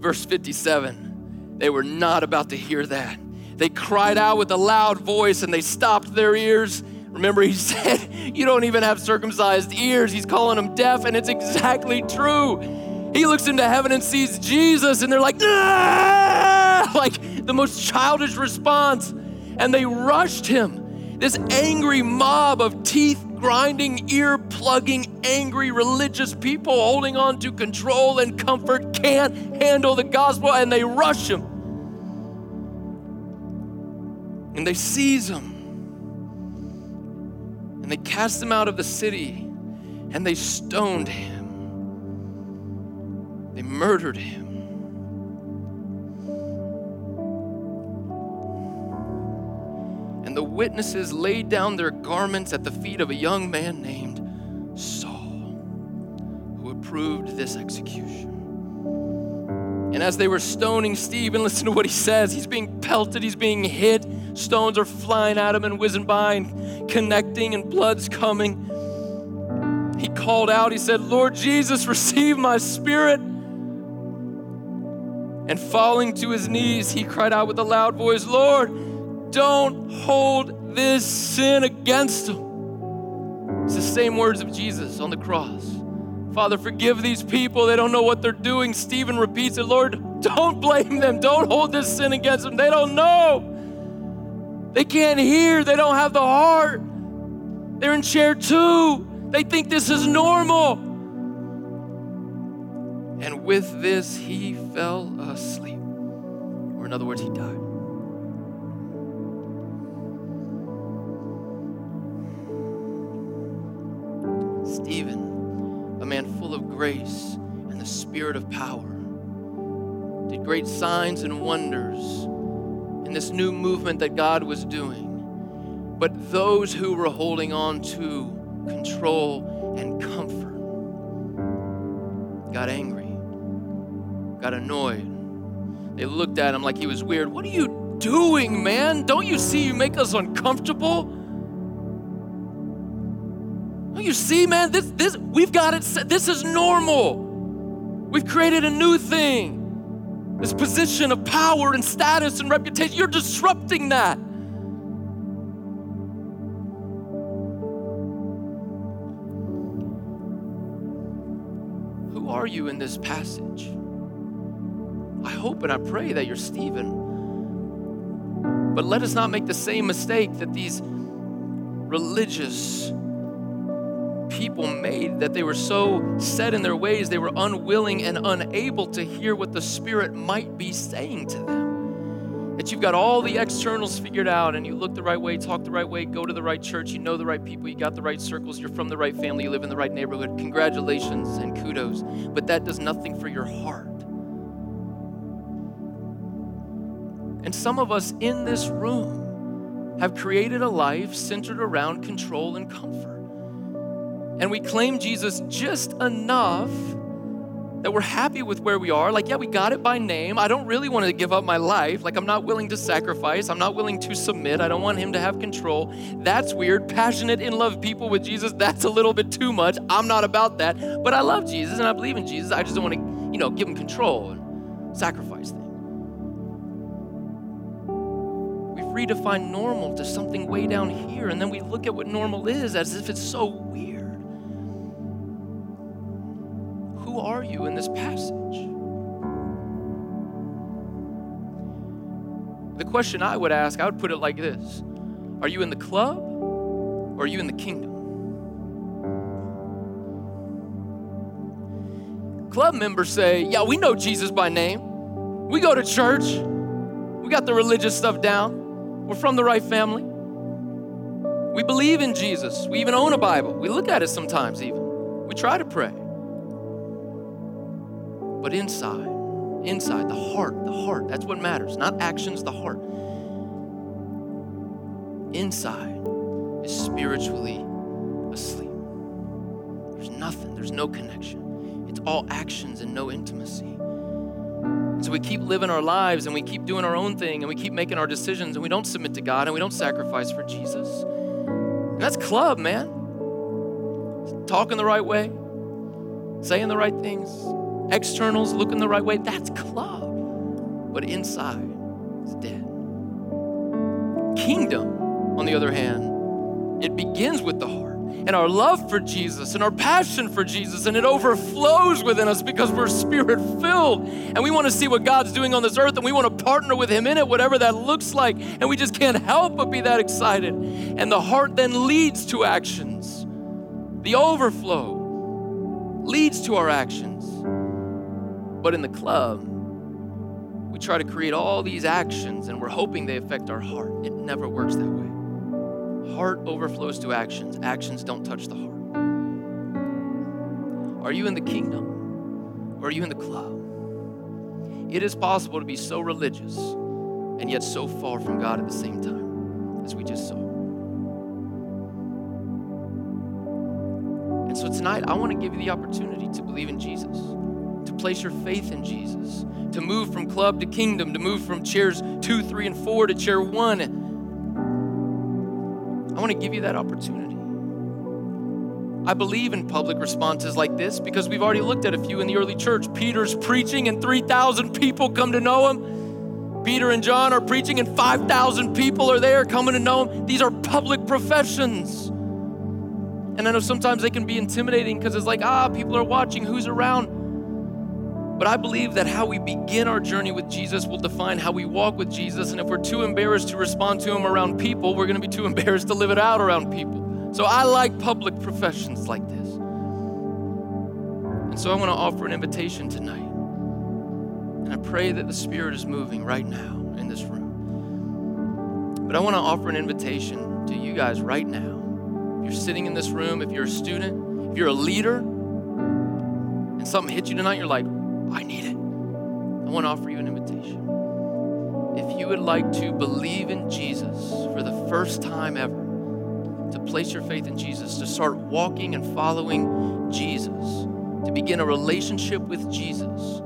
Verse fifty-seven, they were not about to hear that. They cried out with a loud voice and they stopped their ears. Remember, he said, you don't even have circumcised ears. He's calling them deaf, and it's exactly true. He looks into heaven and sees Jesus, and they're like, ah! Like the most childish response. And they rushed him. This angry mob of teeth grinding, ear-plugging, angry religious people holding on to control and comfort can't handle the gospel, and they rush him. And they seize him. And they cast him out of the city, and they stoned him. They murdered him. And the witnesses laid down their garments at the feet of a young man named Saul, who approved this execution. And as they were stoning Stephen, listen to what he says. He's being pelted, he's being hit. Stones are flying at him and whizzing by and connecting, and blood's coming. He called out, he said, Lord Jesus, receive my spirit. And falling to his knees, he cried out with a loud voice, Lord, don't hold this sin against them. It's the same words of Jesus on the cross. Father, forgive these people. They don't know what they're doing. Stephen repeats it. Lord, Don't blame them. Don't hold this sin against them. They don't know. They can't hear. They don't have the heart. They're in chair two. They think this is normal. And with this, he fell asleep. Or in other words, he died. Stephen, a man full of grace and the spirit of power, did great signs and wonders in this new movement that God was doing. But those who were holding on to control and comfort got angry, got annoyed. They looked at him like he was weird. What are you doing, man? Don't you see you make us uncomfortable? Don't you see, man? This, this, we've got it. This is normal. We've created a new thing. This position of power and status and reputation, you're disrupting that. Who are you in this passage? I hope and I pray that you're Stephen. But let us not make the same mistake that these religious people made, that they were so set in their ways, they were unwilling and unable to hear what the Spirit might be saying to them. That you've got all the externals figured out and you look the right way, talk the right way, go to the right church, you know the right people, you got the right circles, you're from the right family, you live in the right neighborhood. Congratulations and kudos. But that does nothing for your heart. And some of us in this room have created a life centered around control and comfort. And we claim Jesus just enough that we're happy with where we are. Like, yeah, we got it by name. I don't really want to give up my life. Like, I'm not willing to sacrifice. I'm not willing to submit. I don't want him to have control. That's weird. Passionate, in love people with Jesus, that's a little bit too much. I'm not about that. But I love Jesus, and I believe in Jesus. I just don't want to, you know, give him control and sacrifice things. We've redefined normal to something way down here, and then we look at what normal is as if it's so weird. Who are you in this passage? The question I would ask, I would put it like this. Are you in the club or are you in the kingdom? Club members say, yeah, we know Jesus by name. We go to church. We got the religious stuff down. We're from the right family. We believe in Jesus. We even own a Bible. We look at it sometimes even. We try to pray. But inside, inside, the heart, the heart, that's what matters. Not actions, the heart. Inside is spiritually asleep. There's nothing, there's no connection. It's all actions and no intimacy. So we keep living our lives and we keep doing our own thing and we keep making our decisions and we don't submit to God and we don't sacrifice for Jesus. And that's club, man. Talking the right way, saying the right things, externals looking the right way, that's club. But inside, it's dead. Kingdom, on the other hand, it begins with the heart and our love for Jesus and our passion for Jesus, and it overflows within us because we're spirit-filled and we want to see what God's doing on this earth and we want to partner with him in it, whatever that looks like, and we just can't help but be that excited. And the heart then leads to actions. The overflow leads to our actions. But in the club, we try to create all these actions and we're hoping they affect our heart. It never works that way. Heart overflows to actions. Actions don't touch the heart. Are you in the kingdom or are you in the club? It is possible to be so religious and yet so far from God at the same time, as we just saw. And so tonight, I want to give you the opportunity to believe in Jesus, to place your faith in Jesus, to move from club to kingdom, to move from chairs two, three, and four to chair one. I want to give you that opportunity. I believe in public responses like this because we've already looked at a few in the early church. Peter's preaching and three thousand people come to know him. Peter and John are preaching and five thousand people are there coming to know him. These are public professions. And I know sometimes they can be intimidating because it's like, ah, people are watching, who's around? But I believe that how we begin our journey with Jesus will define how we walk with Jesus. And if we're too embarrassed to respond to him around people, we're going to be too embarrassed to live it out around people. So I like public professions like this. And so I want to offer an invitation tonight. And I pray that the Spirit is moving right now in this room. But I want to offer an invitation to you guys right now. If you're sitting in this room, if you're a student, if you're a leader, and something hit you tonight, you're like, I need it. I want to offer you an invitation. If you would like to believe in Jesus for the first time ever, to place your faith in Jesus, to start walking and following Jesus, to begin a relationship with Jesus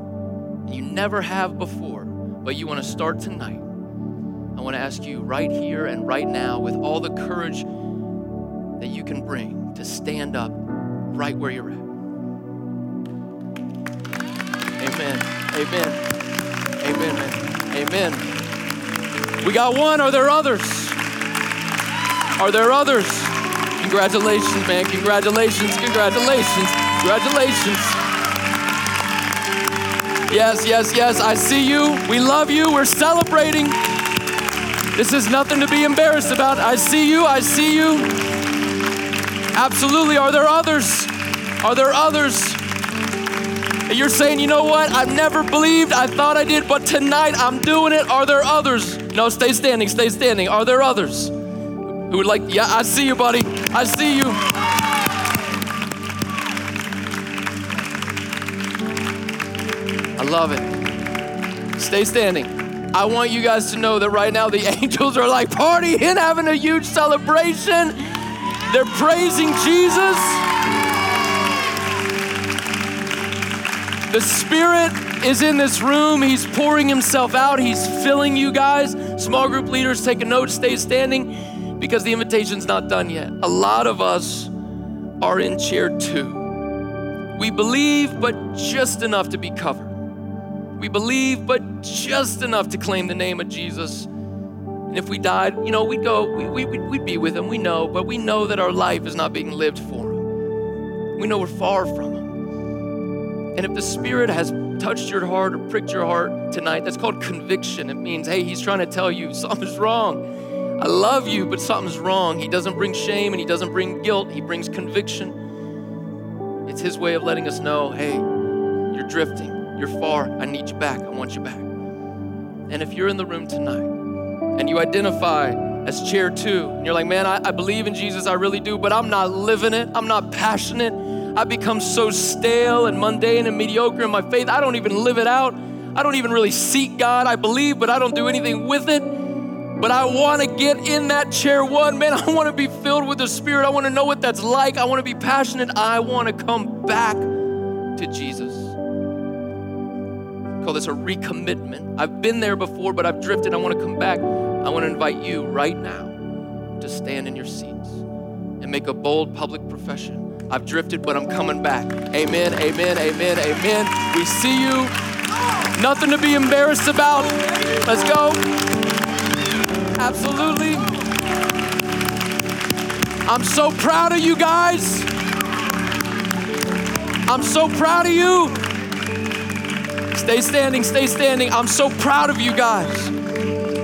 you never have before, but you want to start tonight, I want to ask you right here and right now, with all the courage that you can bring, to stand up right where you're at. Amen. Amen. Amen, man. Amen. We got one. Are there others? Are there others? Congratulations, man. Congratulations. Congratulations. Congratulations. Yes, yes, yes. I see you. We love you. We're celebrating. This is nothing to be embarrassed about. I see you. I see you. Absolutely. Are there others? Are there others? You're saying, you know what? I've never believed. I thought I did, but tonight I'm doing it. Are there others? No, stay standing, stay standing. Are there others who would like, yeah, I see you, buddy. I see you. I love it. Stay standing. I want you guys to know that right now the angels are like partying, having a huge celebration. They're praising Jesus. The Spirit is in this room. He's pouring himself out. He's filling you guys. Small group leaders, take a note, stay standing, because the invitation's not done yet. A lot of us are in chair two. We believe, but just enough to be covered. We believe, but just enough to claim the name of Jesus. And if we died, you know, we'd go, we, we, we'd be with him, we know, but we know that our life is not being lived for him. We know we're far from him. And if the Spirit has touched your heart or pricked your heart tonight, that's called conviction. It means, hey, he's trying to tell you something's wrong. I love you, but something's wrong. He doesn't bring shame and he doesn't bring guilt. He brings conviction. It's his way of letting us know, hey, you're drifting. You're far. I need you back. I want you back. And if you're in the room tonight and you identify as chair two, and you're like, man, I, I believe in Jesus. I really do, but I'm not living it. I'm not passionate. I become so stale and mundane and mediocre in my faith. I don't even live it out. I don't even really seek God. I believe, but I don't do anything with it. But I want to get in that chair one. Man, I want to be filled with the Spirit. I want to know what that's like. I want to be passionate. I want to come back to Jesus. I call this a recommitment. I've been there before, but I've drifted. I want to come back. I want to invite you right now to stand in your seats and make a bold public profession. I've drifted, but I'm coming back. Amen, amen, amen, amen. We see you. Nothing to be embarrassed about. Let's go. Absolutely. I'm so proud of you guys. I'm so proud of you. Stay standing, stay standing. I'm so proud of you guys.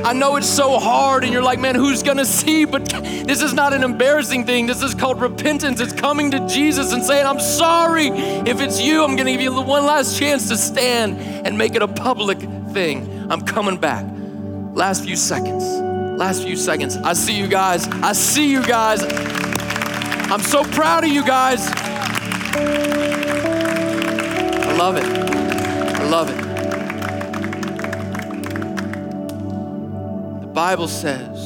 I know it's so hard and you're like, man, who's gonna see? But this is not an embarrassing thing. This is called repentance. It's coming to Jesus and saying, I'm sorry. If it's you, I'm gonna give you one last chance to stand and make it a public thing. I'm coming back. Last few seconds, last few seconds. I see you guys, I see you guys. I'm so proud of you guys. I love it, I love it. The Bible says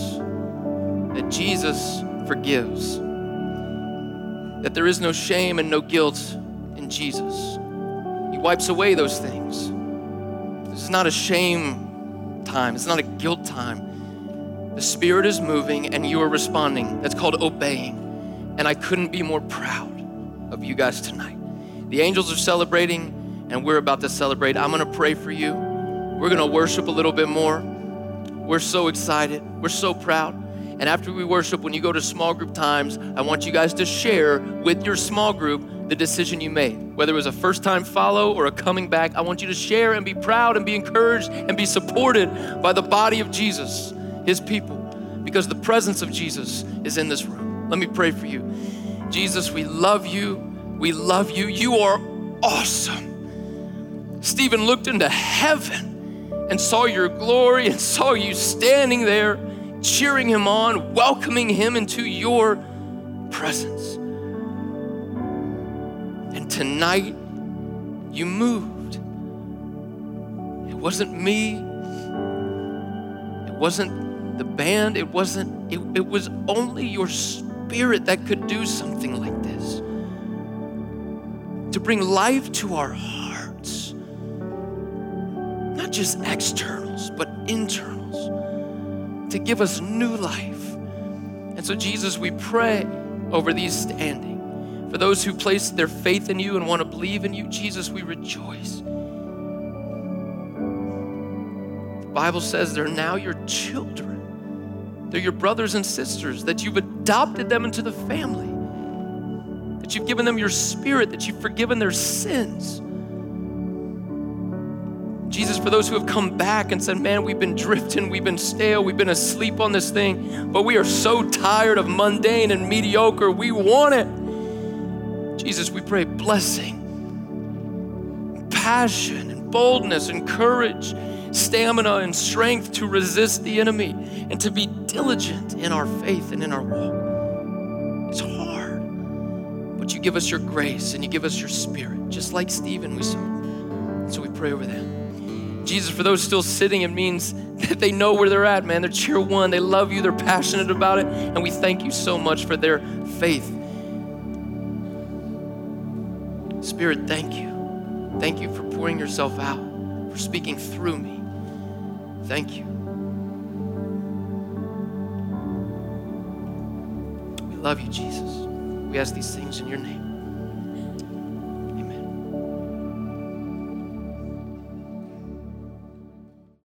that Jesus forgives, that there is no shame and no guilt in Jesus. He wipes away those things. This is not a shame time. It's not a guilt time. The Spirit is moving and you are responding. That's called obeying. And I couldn't be more proud of you guys tonight. The angels are celebrating and we're about to celebrate. I'm gonna pray for you. We're gonna worship a little bit more. We're so excited. We're so proud. And after we worship, when you go to small group times, I want you guys to share with your small group the decision you made. Whether it was a first-time follow or a coming back, I want you to share and be proud and be encouraged and be supported by the body of Jesus, his people, because the presence of Jesus is in this room. Let me pray for you. Jesus, we love you. We love you. You are awesome. Stephen looked into heaven and saw your glory and saw you standing there, cheering him on, welcoming him into your presence. And tonight, you moved. It wasn't me. It wasn't the band. It wasn't, it, it was only your spirit that could do something like this, to bring life to our hearts. Not just externals, but internals, to give us new life. And so, Jesus, we pray over these standing. For those who place their faith in you and want to believe in you, Jesus, we rejoice. The Bible says they're now your children. They're your brothers and sisters, that you've adopted them into the family, that you've given them your spirit, that you've forgiven their sins. Jesus, for those who have come back and said, man, we've been drifting, we've been stale, we've been asleep on this thing, but we are so tired of mundane and mediocre, we want it. Jesus, we pray blessing, passion, and boldness, and courage, stamina, and strength to resist the enemy and to be diligent in our faith and in our walk. It's hard, but you give us your grace and you give us your spirit, just like Stephen we saw. So we pray over them. Jesus, for those still sitting, it means that they know where they're at, man. They're cheer one. They love you. They're passionate about it. And we thank you so much for their faith. Spirit, thank you. Thank you for pouring yourself out, for speaking through me. Thank you. We love you, Jesus. We ask these things in your name.